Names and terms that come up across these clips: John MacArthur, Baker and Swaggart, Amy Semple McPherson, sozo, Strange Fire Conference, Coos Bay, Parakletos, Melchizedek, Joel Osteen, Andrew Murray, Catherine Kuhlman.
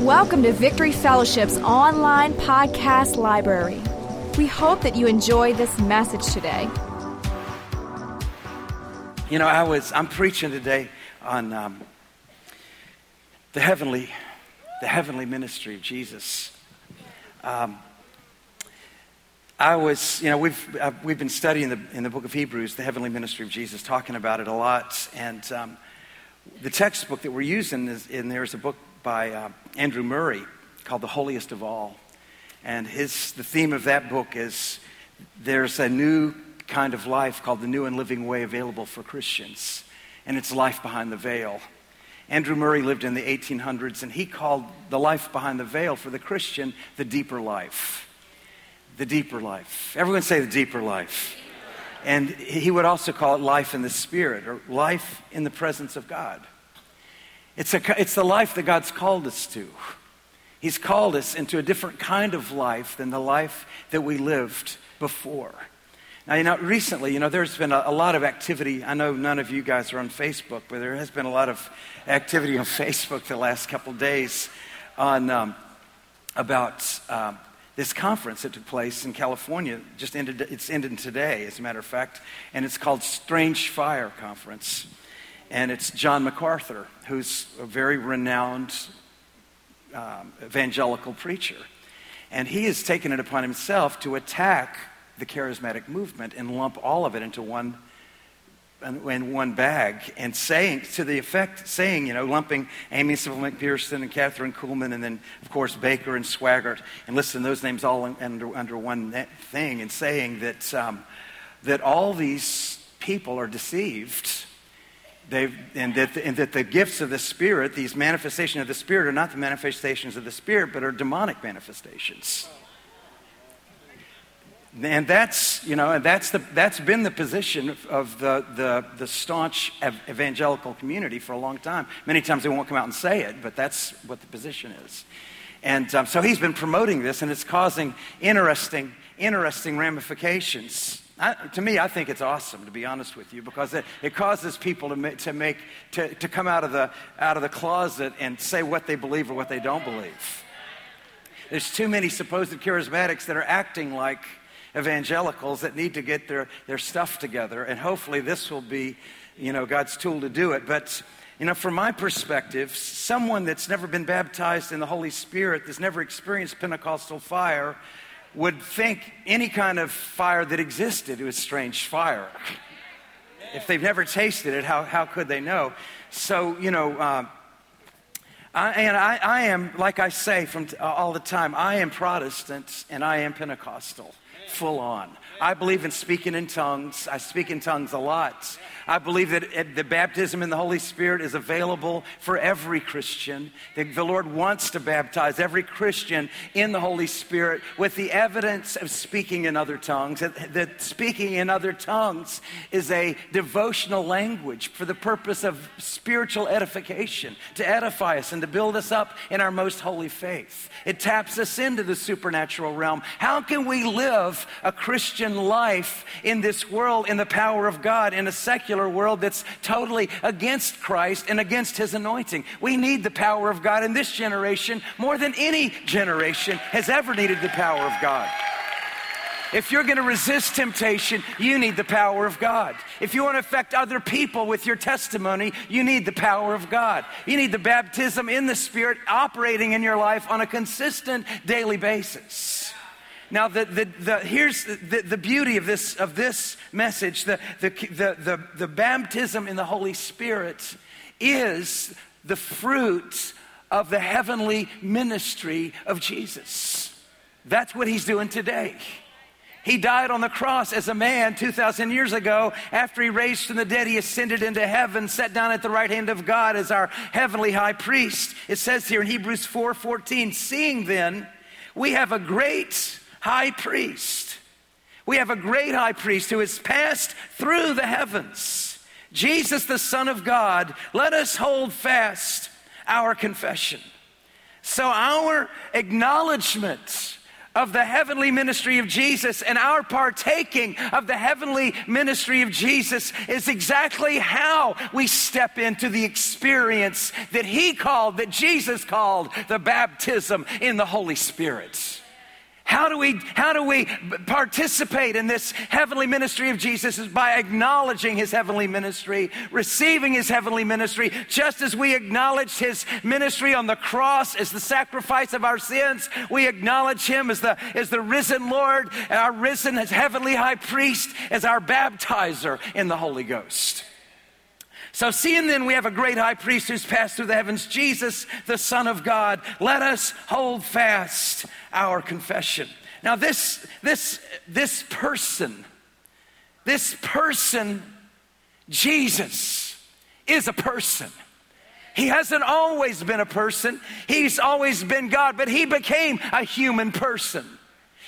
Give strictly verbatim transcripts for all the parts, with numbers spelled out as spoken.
Welcome to Victory Fellowship's online podcast library. We hope that you enjoy this message today. You know, I was, I'm preaching today on um, the heavenly, the heavenly ministry of Jesus. Um, I was, you know, we've uh, we've been studying the, in the book of Hebrews, the heavenly ministry of Jesus, talking about it a lot. And um, the textbook that we're using is in there is a book by uh, Andrew Murray called "The Holiest of All," and his the theme of that book is there's a new kind of life called the new and living way available for Christians, and it's life behind the veil. Andrew Murray lived in the eighteen hundreds, and he called the life behind the veil for the Christian the deeper life. The deeper life. Everyone say the deeper life. And he would also call it life in the Spirit, or life in the presence of God. It's a, it's the life that God's called us to. He's called us into a different kind of life than the life that we lived before. Now, you know, recently, you know, there's been a, a lot of activity. I know none of you guys are on Facebook, but there has been a lot of activity on Facebook the last couple of days on um, about uh, this conference that took place in California. Just ended. It's ended today, as a matter of fact, and it's called Strange Fire Conference. And it's John MacArthur, who's a very renowned um, evangelical preacher. And he has taken it upon himself to attack the charismatic movement and lump all of it into one in one bag, and saying, to the effect, saying, you know, lumping Amy Semple McPherson and Catherine Kuhlman, and then, of course, Baker and Swaggart, and listing those names all in, under, under one thing, and saying that um, that all these people are deceived. They've, and, that the, and that the gifts of the Spirit, these manifestations of the Spirit, are not the manifestations of the Spirit, but are demonic manifestations. And that's, you know, and that's the that's been the position of the the, the staunch ev- evangelical community for a long time. Many times they won't come out and say it, but that's what the position is. And um, so he's been promoting this, and it's causing interesting, interesting ramifications. I, to me, I think it's awesome, to be honest with you, because it, it causes people to make, to make to, to come out of the out of the closet and say what they believe or what they don't believe. There's too many supposed charismatics that are acting like evangelicals that need to get their, their stuff together, and hopefully this will be, you know, God's tool to do it. But you know, from my perspective, someone that's never been baptized in the Holy Spirit, that's never experienced Pentecostal fire, would think any kind of fire that existed was strange fire. If they've never tasted it, how how could they know? So, you know, uh, I, and I, I am, like I say from t- all the time, I am Protestant and I am Pentecostal, full on. I believe in speaking in tongues. I speak in tongues a lot. I believe that the baptism in the Holy Spirit is available for every Christian. The Lord wants to baptize every Christian in the Holy Spirit with the evidence of speaking in other tongues. That speaking in other tongues is a devotional language for the purpose of spiritual edification, to edify us and to build us up in our most holy faith. It taps us into the supernatural realm. How can we live a Christian life in this world, in the power of God, in a secular world that's totally against Christ and against his anointing? We need the power of God in this generation more than any generation has ever needed the power of God. If you're going to resist temptation, you need the power of God. If you want to affect other people with your testimony, you need the power of God. You need the baptism in the Spirit operating in your life on a consistent daily basis. Now, the, the, the, here's the, the beauty of this of this message. The, the, the, the, the baptism in the Holy Spirit is the fruit of the heavenly ministry of Jesus. That's what he's doing today. He died on the cross as a man two thousand years ago. After he raised from the dead, he ascended into heaven, sat down at the right hand of God as our heavenly high priest. It says here in Hebrews four fourteen, seeing then we have a great high priest. We have a great high priest who has passed through the heavens, Jesus, the Son of God. Let us hold fast our confession. So our acknowledgement of the heavenly ministry of Jesus, and our partaking of the heavenly ministry of Jesus is exactly how we step into the experience that he called, that Jesus called, the baptism in the Holy Spirit. How do we, how do we participate in this heavenly ministry of Jesus? Is by acknowledging his heavenly ministry, receiving his heavenly ministry, just as we acknowledged his ministry on the cross as the sacrifice of our sins. We acknowledge him as the, as the risen Lord, our risen as heavenly high priest, as our baptizer in the Holy Ghost. So seeing then we have a great high priest who's passed through the heavens, Jesus, the Son of God, let us hold fast our confession. Now this, this, this person, this person, Jesus, is a person. He hasn't always been a person. He's always been God, but he became a human person.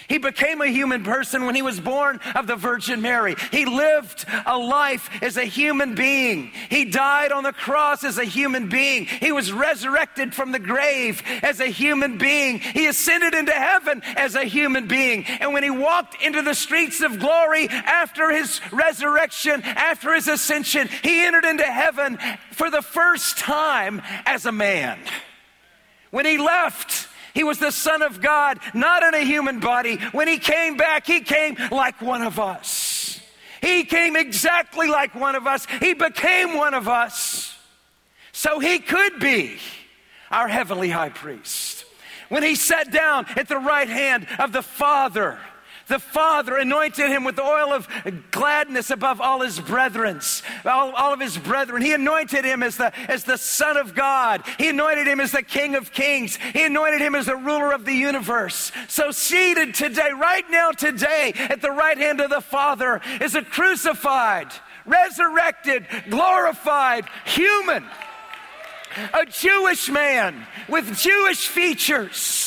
He became a human person when he was born of the Virgin Mary. He lived a life as a human being. He died on the cross as a human being. He was resurrected from the grave as a human being. He ascended into heaven as a human being. And when he walked into the streets of glory after his resurrection, after his ascension, he entered into heaven for the first time as a man. When he left, he was the Son of God, not in a human body. When he came back, he came like one of us. He came exactly like one of us. He became one of us. So he could be our heavenly high priest. When he sat down at the right hand of the Father, the Father anointed him with the oil of gladness above all his brethren, all, all of his brethren. He anointed him as the, as the Son of God. He anointed him as the King of Kings. He anointed him as the ruler of the universe. So seated today, right now today, at the right hand of the Father is a crucified, resurrected, glorified human, a Jewish man with Jewish features,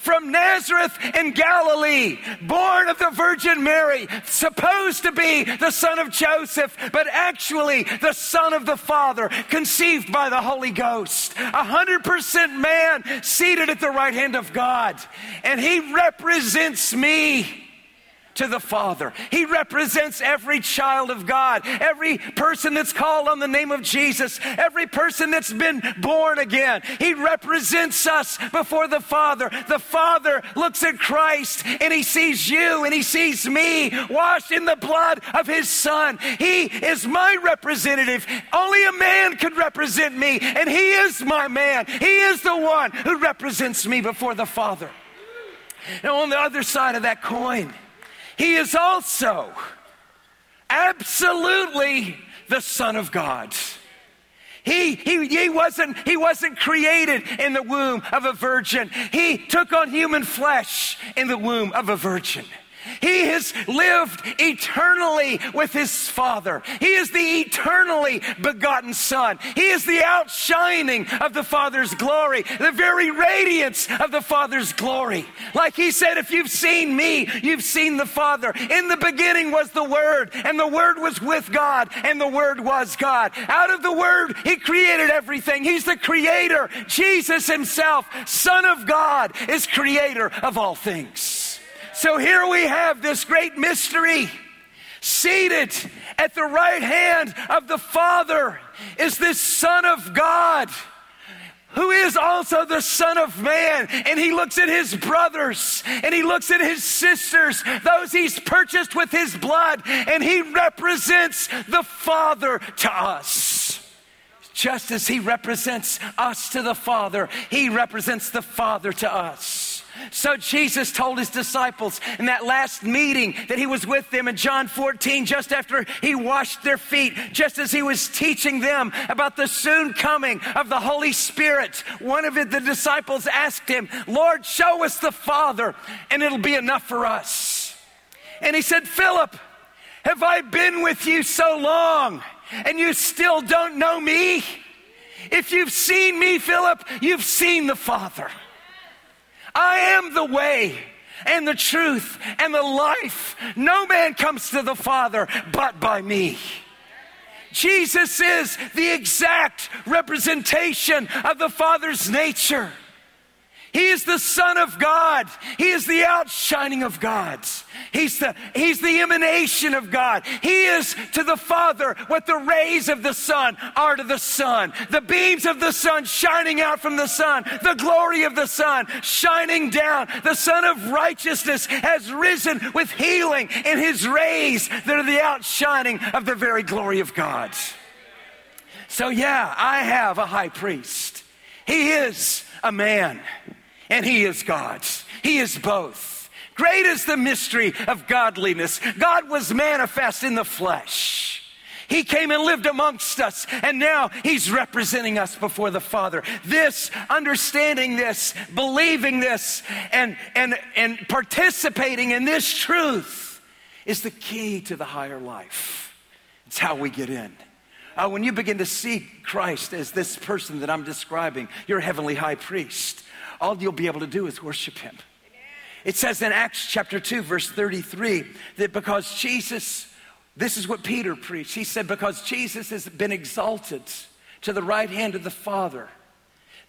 from Nazareth in Galilee, born of the Virgin Mary, supposed to be the son of Joseph, but actually the son of the Father, conceived by the Holy Ghost. A hundred percent man seated at the right hand of God. And he represents me to the Father. He represents every child of God, every person that's called on the name of Jesus, every person that's been born again. He represents us before the Father. The Father looks at Christ and he sees you and he sees me washed in the blood of his Son. He is my representative. Only a man could represent me, and he is my man. He is the one who represents me before the Father. And on the other side of that coin, he is also absolutely the Son of God. He, he, he, wasn't, he wasn't created in the womb of a virgin. He took on human flesh in the womb of a virgin. He has lived eternally with his Father. He is the eternally begotten Son. He is the outshining of the Father's glory, the very radiance of the Father's glory. Like he said, if you've seen me, you've seen the Father. In the beginning was the Word, and the Word was with God, and the Word was God. Out of the Word, he created everything. He's the creator. Jesus himself, Son of God, is creator of all things. So here we have this great mystery. Seated at the right hand of the Father is this Son of God, who is also the Son of Man. And he looks at his brothers, and he looks at his sisters, those he's purchased with his blood, and he represents the Father to us. Just as he represents us to the Father, he represents the Father to us. So Jesus told his disciples in that last meeting that he was with them in John fourteen, just after he washed their feet, just as he was teaching them about the soon coming of the Holy Spirit, one of the disciples asked him, "Lord, show us the Father, and it'll be enough for us." And he said, "Philip, have I been with you so long, and you still don't know me? If you've seen me, Philip, you've seen the Father. I am the way and the truth and the life. No man comes to the Father but by me." Jesus is the exact representation of the Father's nature. He is the Son of God. He is the outshining of God. He's the, he's the emanation of God. He is to the Father what the rays of the sun are to the sun. The beams of the sun shining out from the sun. The glory of the sun shining down. The Son of righteousness has risen with healing in his rays that are the outshining of the very glory of God. So yeah, I have a high priest. He is a man. And he is God. He is both. Great is the mystery of godliness. God was manifest in the flesh. He came and lived amongst us, and now he's representing us before the Father. This, understanding this, believing this, and, and, and participating in this truth is the key to the higher life. It's how we get in. Uh, when you begin to see Christ as this person that I'm describing, your heavenly high priest, all you'll be able to do is worship him. It says in Acts chapter two, verse thirty-three, that because Jesus, this is what Peter preached. He said, because Jesus has been exalted to the right hand of the Father,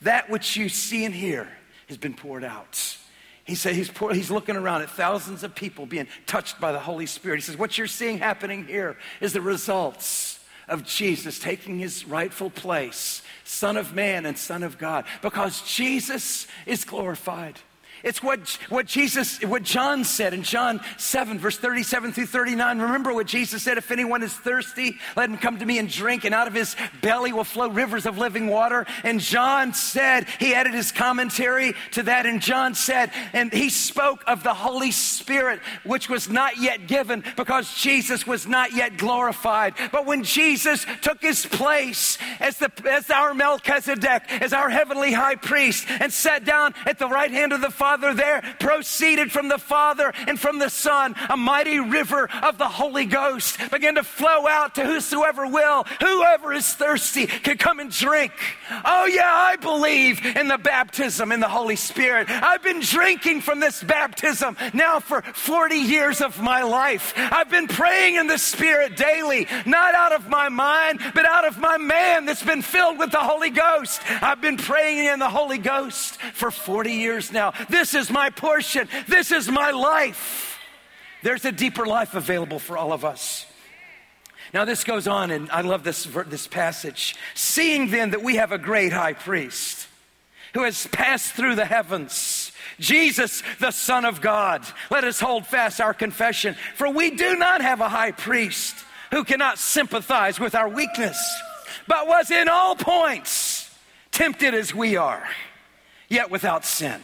that which you see and hear has been poured out. He said he's pour, he's looking around at thousands of people being touched by the Holy Spirit. He says, what you're seeing happening here is the results of Jesus taking his rightful place, Son of Man and Son of God, because Jesus is glorified. It's what, what Jesus, what John said in John seven, verse thirty-seven through thirty-nine. Remember what Jesus said, if anyone is thirsty, let him come to me and drink, and out of his belly will flow rivers of living water. And John said, he added his commentary to that, and John said, and he spoke of the Holy Spirit, which was not yet given because Jesus was not yet glorified. But when Jesus took his place as, the, as our Melchizedek, as our heavenly high priest, and sat down at the right hand of the Father, Father there proceeded from the Father and from the Son, a mighty river of the Holy Ghost began to flow out to whosoever will. Whoever is thirsty can come and drink. Oh yeah, I believe in the baptism in the Holy Spirit. I've been drinking from this baptism now for forty years of my life. I've been praying in the Spirit daily, not out of my mind, but out of my man that's been filled with the Holy Ghost. I've been praying in the Holy Ghost for forty years now. This is my portion. This is my life. There's a deeper life available for all of us. Now this goes on, and I love this, this passage. Seeing then that we have a great high priest who has passed through the heavens, Jesus, the Son of God, let us hold fast our confession. For we do not have a high priest who cannot sympathize with our weakness, but was in all points tempted as we are, yet without sin.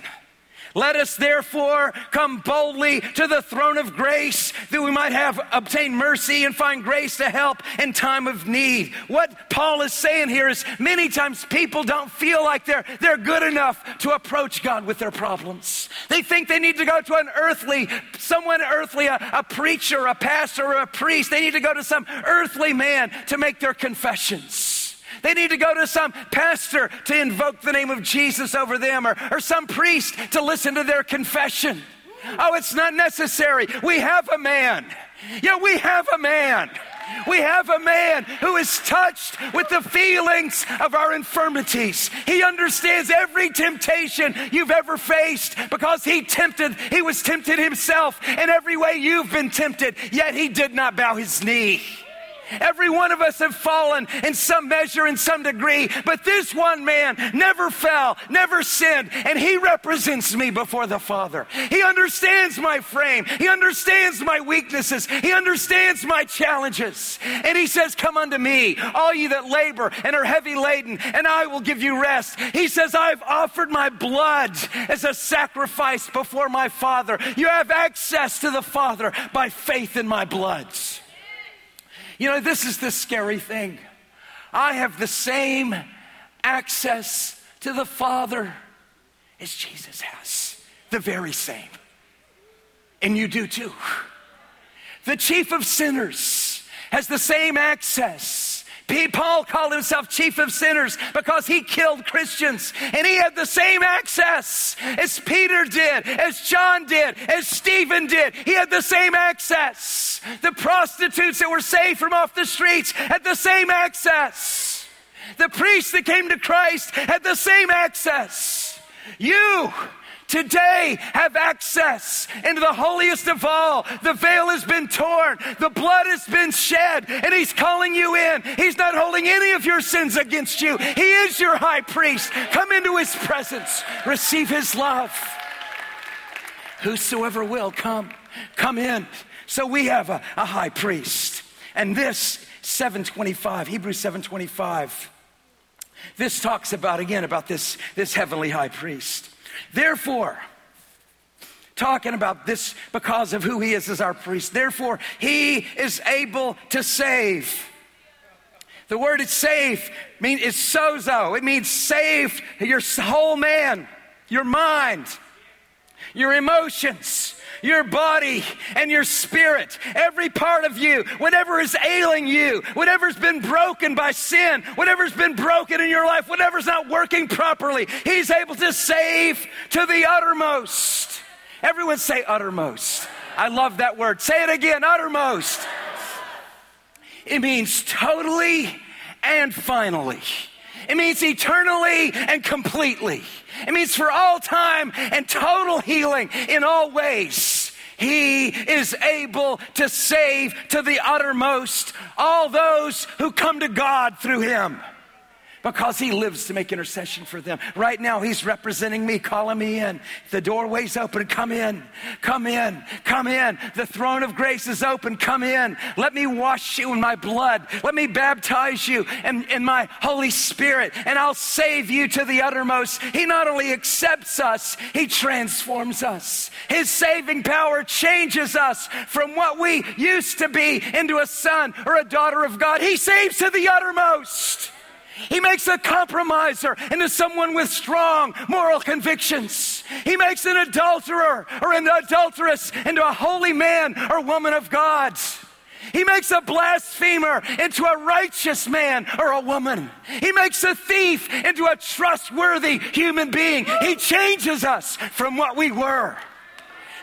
Let us therefore come boldly to the throne of grace that we might have obtained mercy and find grace to help in time of need. What Paul is saying here is many times people don't feel like they're, they're good enough to approach God with their problems. They think they need to go to an earthly, someone earthly, a, a preacher, a pastor, or a priest. They need to go to some earthly man to make their confessions. They need to go to some pastor to invoke the name of Jesus over them, or, or some priest to listen to their confession. Oh, it's not necessary. We have a man. Yeah, we have a man. We have a man who is touched with the feelings of our infirmities. He understands every temptation you've ever faced because he tempted, he was tempted himself in every way you've been tempted, yet he did not bow his knee. Every one of us have fallen in some measure, in some degree, but this one man never fell, never sinned, and he represents me before the Father. He understands my frame. He understands my weaknesses. He understands my challenges. And he says, come unto me, all you that labor and are heavy laden, and I will give you rest. He says, I've offered my blood as a sacrifice before my Father. You have access to the Father by faith in my blood. You know, this is the scary thing. I have the same access to the Father as Jesus has. The very same. And you do too. The chief of sinners has the same access. Paul called himself chief of sinners because he killed Christians. And he had the same access as Peter did, as John did, as Stephen did. He had the same access. The prostitutes that were saved from off the streets had the same access. The priests that came to Christ had the same access. You today have access into the holiest of all. The veil has been torn. The blood has been shed, and he's calling you in. He's not holding any of your sins against you. He is your high priest. Come into his presence. Receive his love. Whosoever will, come. Come in. So we have a, a high priest. And this seven twenty-five, Hebrews seven twenty-five, this talks about, again, about this, this heavenly high priest. Therefore, talking about this because of who he is as our priest, therefore he is able to save. The word is save, mean is sozo. It means save your whole man, your mind, your emotions, your body, and your spirit, every part of you, whatever is ailing you, whatever's been broken by sin, whatever's been broken in your life, whatever's not working properly, he's able to save to the uttermost. Everyone say uttermost. I love that word. Say it again, uttermost. It means totally and finally. It means eternally and completely. It means for all time and total healing in all ways. He is able to save to the uttermost all those who come to God through him, because he lives to make intercession for them. Right now, he's representing me, calling me in. The doorway's open. Come in, come in, come in. The throne of grace is open. Come in. Let me wash you in my blood. Let me baptize you in, in my Holy Spirit, and I'll save you to the uttermost. He not only accepts us, he transforms us. His saving power changes us from what we used to be into a son or a daughter of God. He saves to the uttermost. He makes a compromiser into someone with strong moral convictions. He makes an adulterer or an adulteress into a holy man or woman of God. He makes a blasphemer into a righteous man or a woman. He makes a thief into a trustworthy human being. He changes us from what we were.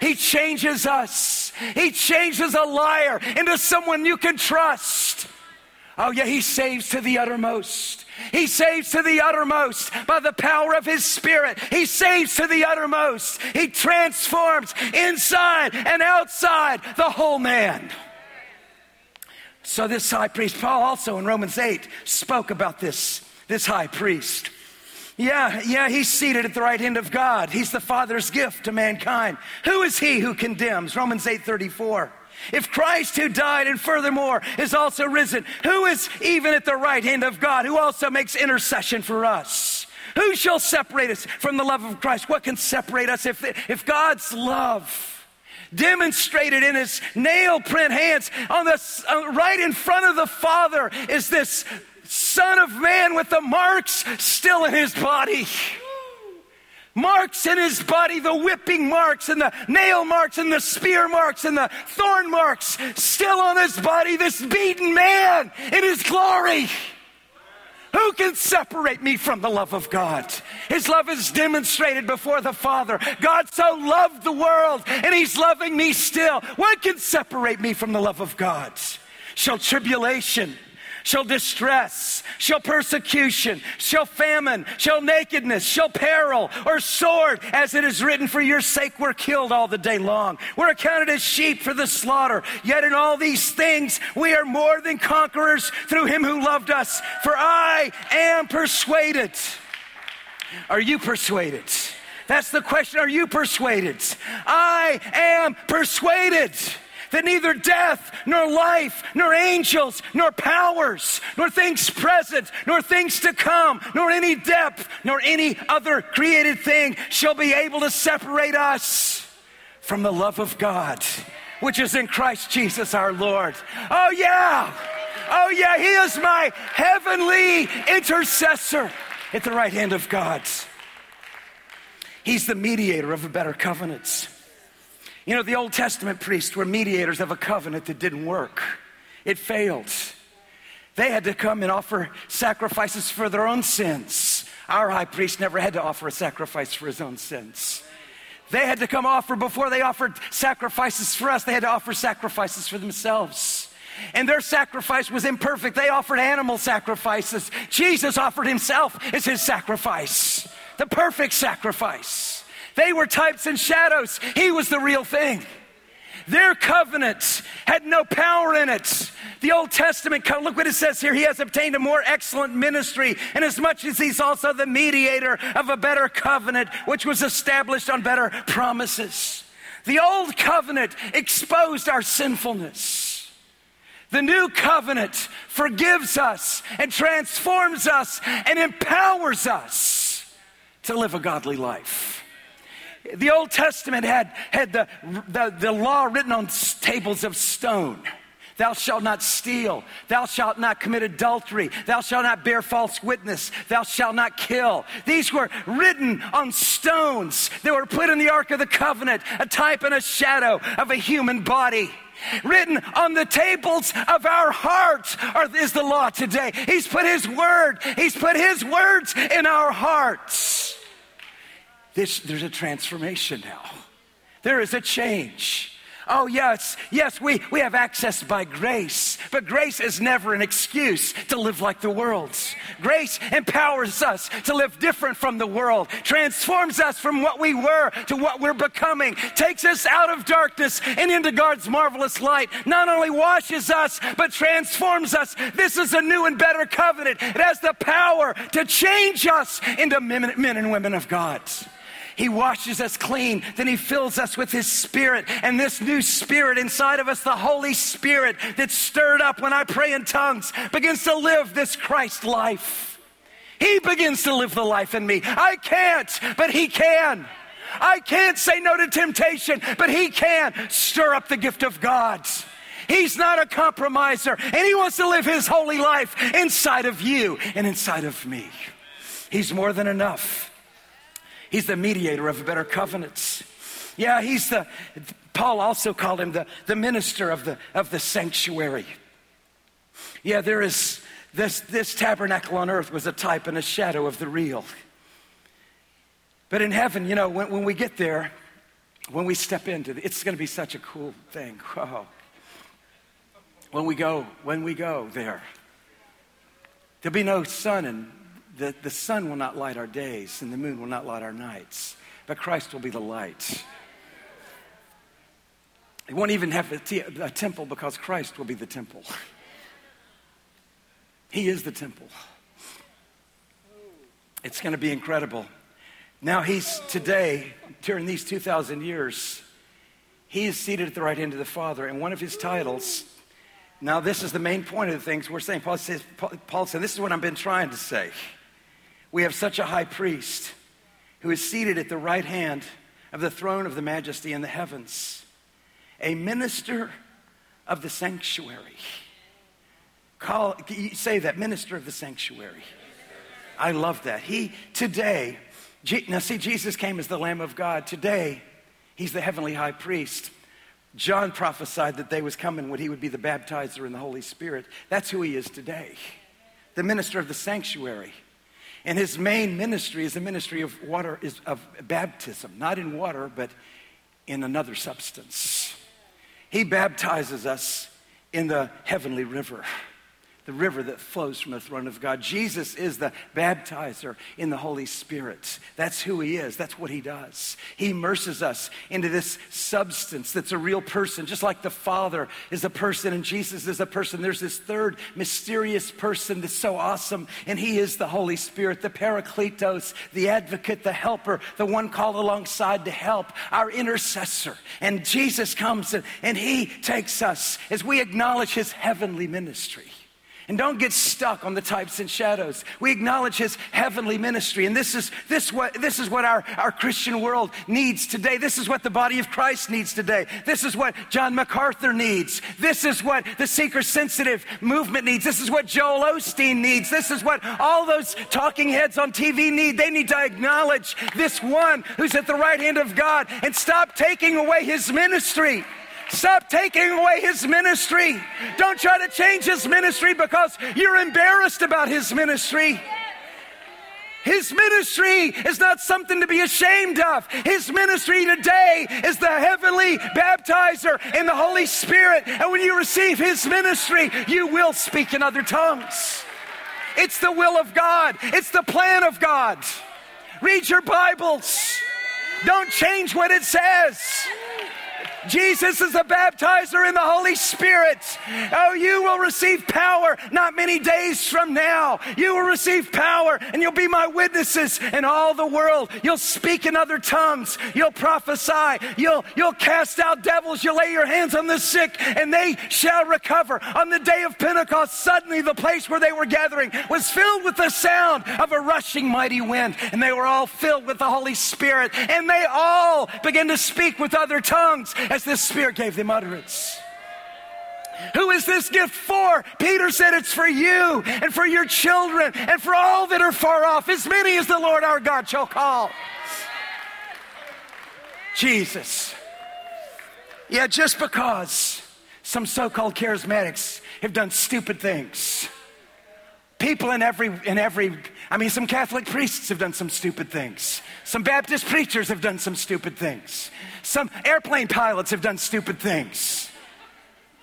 He changes us. He changes a liar into someone you can trust. Oh yeah, he saves to the uttermost. He saves to the uttermost by the power of his Spirit. He saves to the uttermost. He transforms inside and outside the whole man. So this high priest, Paul also in Romans eight spoke about this, this high priest. Yeah, yeah, he's seated at the right hand of God. He's the Father's gift to mankind. Who is he who condemns? Romans eight thirty-four. If Christ who died and furthermore is also risen, who is even at the right hand of God, who also makes intercession for us? Who shall separate us from the love of Christ? What can separate us if, if God's love demonstrated in his nail print hands on the, uh, right in front of the Father is this Son of Man with the marks still in his body? Marks in his body, the whipping marks and the nail marks and the spear marks and the thorn marks still on his body, this beaten man in his glory. Who can separate me from the love of God? His love is demonstrated before the Father. God so loved the world, and he's loving me still. What can separate me from the love of God? Shall tribulation, shall distress, shall persecution, shall famine, shall nakedness, shall peril, or sword, as it is written, for your sake we're killed all the day long. We're accounted as sheep for the slaughter. Yet in all these things we are more than conquerors through him who loved us. For I am persuaded. Are you persuaded? That's the question. Are you persuaded? I am persuaded that neither death, nor life, nor angels, nor powers, nor things present, nor things to come, nor any depth, nor any other created thing shall be able to separate us from the love of God, which is in Christ Jesus our Lord. Oh yeah, oh yeah, he is my heavenly intercessor at the right hand of God. He's the mediator of a better covenant. You know, the Old Testament priests were mediators of a covenant that didn't work. It failed. They had to come and offer sacrifices for their own sins. Our high priest never had to offer a sacrifice for his own sins. They had to come offer, before they offered sacrifices for us, they had to offer sacrifices for themselves. And their sacrifice was imperfect. They offered animal sacrifices. Jesus offered himself as his sacrifice. the perfect sacrifice. They were types and shadows. He was the real thing. Their covenants had no power in it. The Old Testament, look what it says here. He has obtained a more excellent ministry, inasmuch as he's also the mediator of a better covenant, which was established on better promises. The old covenant exposed our sinfulness. The new covenant forgives us and transforms us and empowers us to live a godly life. The Old Testament had, had the, the, the law written on tables of stone. Thou shalt not steal. Thou shalt not commit adultery. Thou shalt not bear false witness. Thou shalt not kill. These were written on stones that were put in the Ark of the Covenant, a type and a shadow of a human body. Written on the tables of our hearts is the law today. He's put his word. He's put his words in our hearts. This, there's a transformation now. There is a change. Oh, yes, yes, we, we have access by grace, but grace is never an excuse to live like the world. Grace empowers us to live different from the world, transforms us from what we were to what we're becoming, takes us out of darkness and into God's marvelous light, not only washes us, but transforms us. This is a new and better covenant. It has the power to change us into men, men and women of God. He washes us clean, then he fills us with his spirit, and this new spirit inside of us, the Holy Spirit that's stirred up when I pray in tongues, begins to live this Christ life. He begins to live the life in me. I can't, but he can. I can't say no to temptation, but he can stir up the gift of God. He's not a compromiser, and he wants to live his holy life inside of you and inside of me. He's more than enough. He's the mediator of better covenants. Yeah, he's the, Paul also called him the, the minister of the, of the sanctuary. Yeah, there is, this, this tabernacle on earth was a type and a shadow of the real. But in heaven, you know, when, when we get there, when we step into it, it's gonna be such a cool thing, wow. When we go, when we go there, there'll be no sun and The, the sun will not light our days and the moon will not light our nights, but Christ will be the light. It won't even have a, t- a temple because Christ will be the temple. He is the temple. It's going to be incredible. Now he's today, during these two thousand years, he is seated at the right hand of the Father, and one of his titles, now this is the main point of the things we're saying. Paul says, Paul said, this is what I've been trying to say. We have such a high priest who is seated at the right hand of the throne of the majesty in the heavens, a minister of the sanctuary. Call, say that, minister of the sanctuary. I love that. He today, now see, Jesus came as the Lamb of God. Today, he's the heavenly high priest. John prophesied that day was coming when he would be the baptizer in the Holy Spirit. That's who he is today, the minister of the sanctuary. And his main ministry is the ministry of water, is of baptism, not in water, but in another substance. He baptizes us in the heavenly river, the river that flows from the throne of God. Jesus is the baptizer in the Holy Spirit. That's who he is. That's what he does. He immerses us into this substance that's a real person, just like the Father is a person and Jesus is a person. There's this third mysterious person that's so awesome, and he is the Holy Spirit, the Parakletos, the advocate, the helper, the one called alongside to help, our intercessor. And Jesus comes and, and he takes us as we acknowledge his heavenly ministry. And don't get stuck on the types and shadows. We acknowledge his heavenly ministry. And this is this what this is what our, our Christian world needs today. This is what the body of Christ needs today. This is what John MacArthur needs. This is what the seeker-sensitive movement needs. This is what Joel Osteen needs. This is what all those talking heads on T V need. They need to acknowledge this one who's at the right hand of God and stop taking away his ministry. Stop taking away his ministry. Don't try to change his ministry because you're embarrassed about his ministry. His ministry is not something to be ashamed of. His ministry today is the heavenly baptizer in the Holy Spirit. And when you receive his ministry, you will speak in other tongues. It's the will of God. It's the plan of God. Read your Bibles. Don't change what it says. Jesus is a baptizer in the Holy Spirit. Oh, you will receive power not many days from now. You will receive power and you'll be my witnesses in all the world. You'll speak in other tongues. You'll prophesy. You'll, you'll cast out devils. You'll lay your hands on the sick and they shall recover. On the day of Pentecost, suddenly the place where they were gathering was filled with the sound of a rushing mighty wind. And they were all filled with the Holy Spirit. And they all began to speak with other tongues as the Spirit gave them utterance. Who is this gift for? Peter said it's for you and for your children and for all that are far off, as many as the Lord our God shall call. Jesus. Yeah, just because some so-called charismatics have done stupid things. People in every, in every, I mean, some Catholic priests have done some stupid things. Some Baptist preachers have done some stupid things. Some airplane pilots have done stupid things.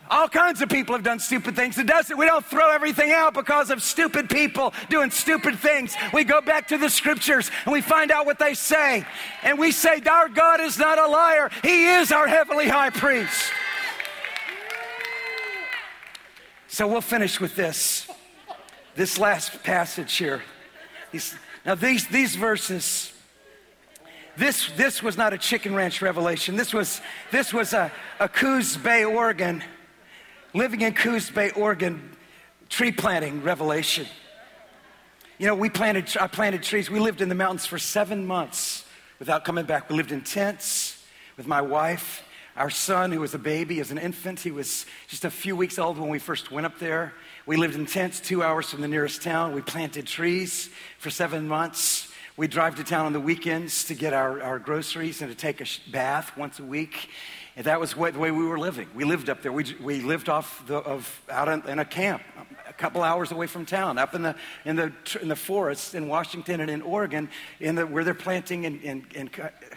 All kinds of people have done stupid things. It doesn't, we don't throw everything out because of stupid people doing stupid things. We go back to the scriptures and we find out what they say. And we say, our God is not a liar. He is our heavenly high priest. So we'll finish with this. This last passage here. These, now these these verses, this this was not a Chicken Ranch revelation. This was this was a, a Coos Bay, Oregon, living in Coos Bay, Oregon, tree planting revelation. You know, we planted I planted trees. We lived in the mountains for seven months without coming back. We lived in tents with my wife. Our son, who was a baby, as an infant, he was just a few weeks old when we first went up there. We lived in tents two hours from the nearest town. We planted trees for seven months. We drive to town on the weekends to get our, our groceries and to take a bath once a week. And that was what, the way we were living. We lived up there. We we lived off the, of out in, in a camp, a couple hours away from town, up in the in the in the forests in Washington and in Oregon, in the where they're planting and, and, and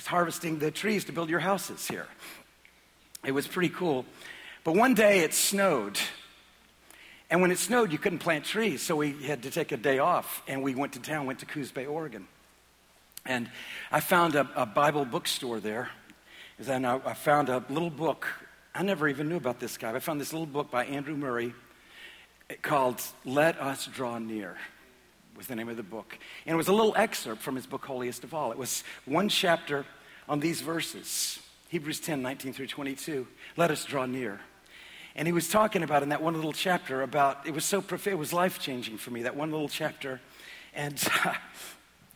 harvesting the trees to build your houses here. It was pretty cool. But one day it snowed. And when it snowed, you couldn't plant trees. So we had to take a day off. And we went to town, went to Coos Bay, Oregon. And I found a, a Bible bookstore there. And I, I found a little book. I never even knew about this guy. But I found this little book by Andrew Murray called Let Us Draw Near, was the name of the book. And it was a little excerpt from his book, Holiest of All. It was one chapter on these verses. Hebrews ten, nineteen through twenty-two, let us draw near. And he was talking about in that one little chapter about, it was so profound, it was life-changing for me, that one little chapter. And uh,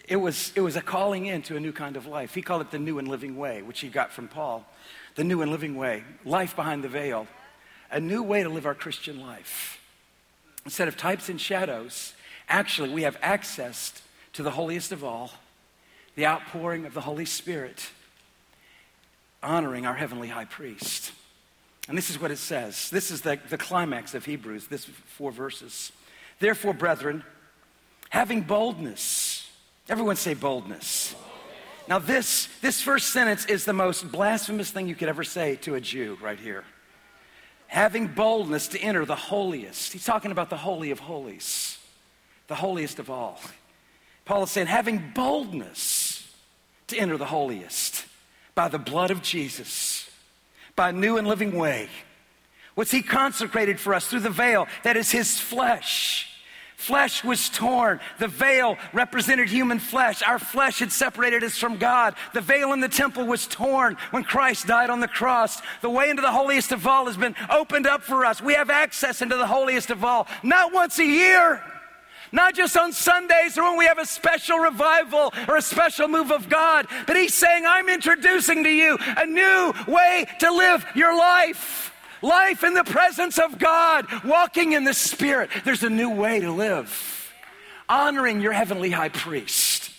it was it was a calling into a new kind of life. He called it the new and living way, which he got from Paul. The new and living way, life behind the veil, a new way to live our Christian life. Instead of types and shadows, actually we have access to the holiest of all, the outpouring of the Holy Spirit, honoring our heavenly high priest. And this is what it says. This is the, the climax of Hebrews, this four verses. Therefore, brethren, having boldness. Everyone say boldness. Now this, this first sentence is the most blasphemous thing you could ever say to a Jew right here. Having boldness to enter the holiest. He's talking about the holy of holies. The holiest of all. Paul is saying, having boldness to enter the holiest. By the blood of Jesus, by a new and living way. What's he consecrated for us through the veil? That is his flesh. Flesh was torn. The veil represented human flesh. Our flesh had separated us from God. The veil in the temple was torn when Christ died on the cross. The way into the holiest of all has been opened up for us. We have access into the holiest of all. Not once a year. Not just on Sundays or when we have a special revival or a special move of God, but he's saying, I'm introducing to you a new way to live your life. Life in the presence of God, walking in the Spirit. There's a new way to live, honoring your heavenly high priest.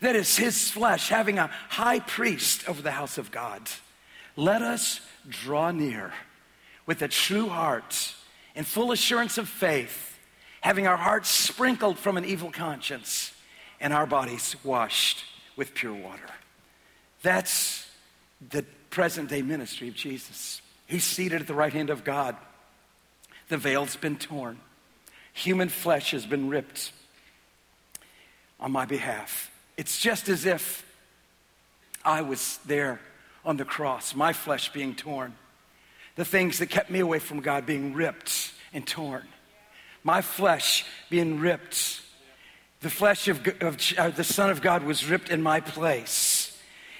That is his flesh, having a high priest over the house of God. Let us draw near with a true heart and full assurance of faith, having our hearts sprinkled from an evil conscience and our bodies washed with pure water. That's the present day ministry of Jesus. He's seated at the right hand of God. The veil's been torn. Human flesh has been ripped on my behalf. It's just as if I was there on the cross, my flesh being torn, the things that kept me away from God being ripped and torn, my flesh being ripped. The flesh of, of uh, the Son of God was ripped in my place.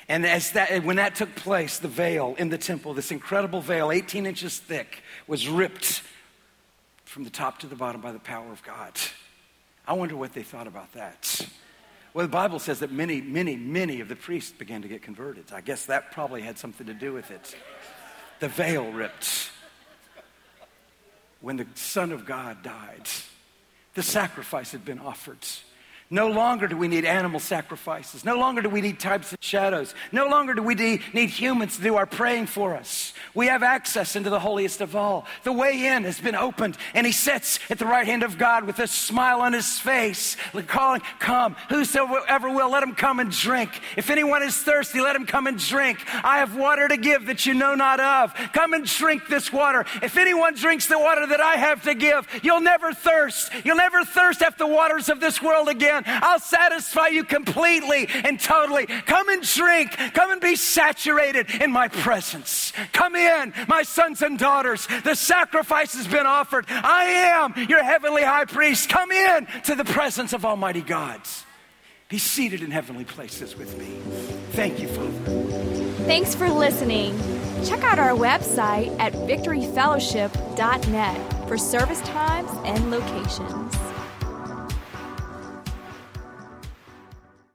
And as that, when that took place, the veil in the temple, this incredible veil, eighteen inches thick, was ripped from the top to the bottom by the power of God. I wonder what they thought about that. Well, the Bible says that many, many, many of the priests began to get converted. I guess that probably had something to do with it. The veil ripped. When the Son of God died, the sacrifice had been offered. No longer do we need animal sacrifices. No longer do we need types and shadows. No longer do we need humans to do our praying for us. We have access into the holiest of all. The way in has been opened, and he sits at the right hand of God with a smile on his face, calling, come, whosoever will, let him come and drink. If anyone is thirsty, let him come and drink. I have water to give that you know not of. Come and drink this water. If anyone drinks the water that I have to give, you'll never thirst. You'll never thirst after the waters of this world again. I'll satisfy you completely and totally. Come and drink. Come and be saturated in my presence. Come in, my sons and daughters. The sacrifice has been offered. I am your heavenly high priest. Come in to the presence of Almighty God. Be seated in heavenly places with me. Thank you, Father. Thanks for listening. Check out our website at victory fellowship dot net for service times and locations.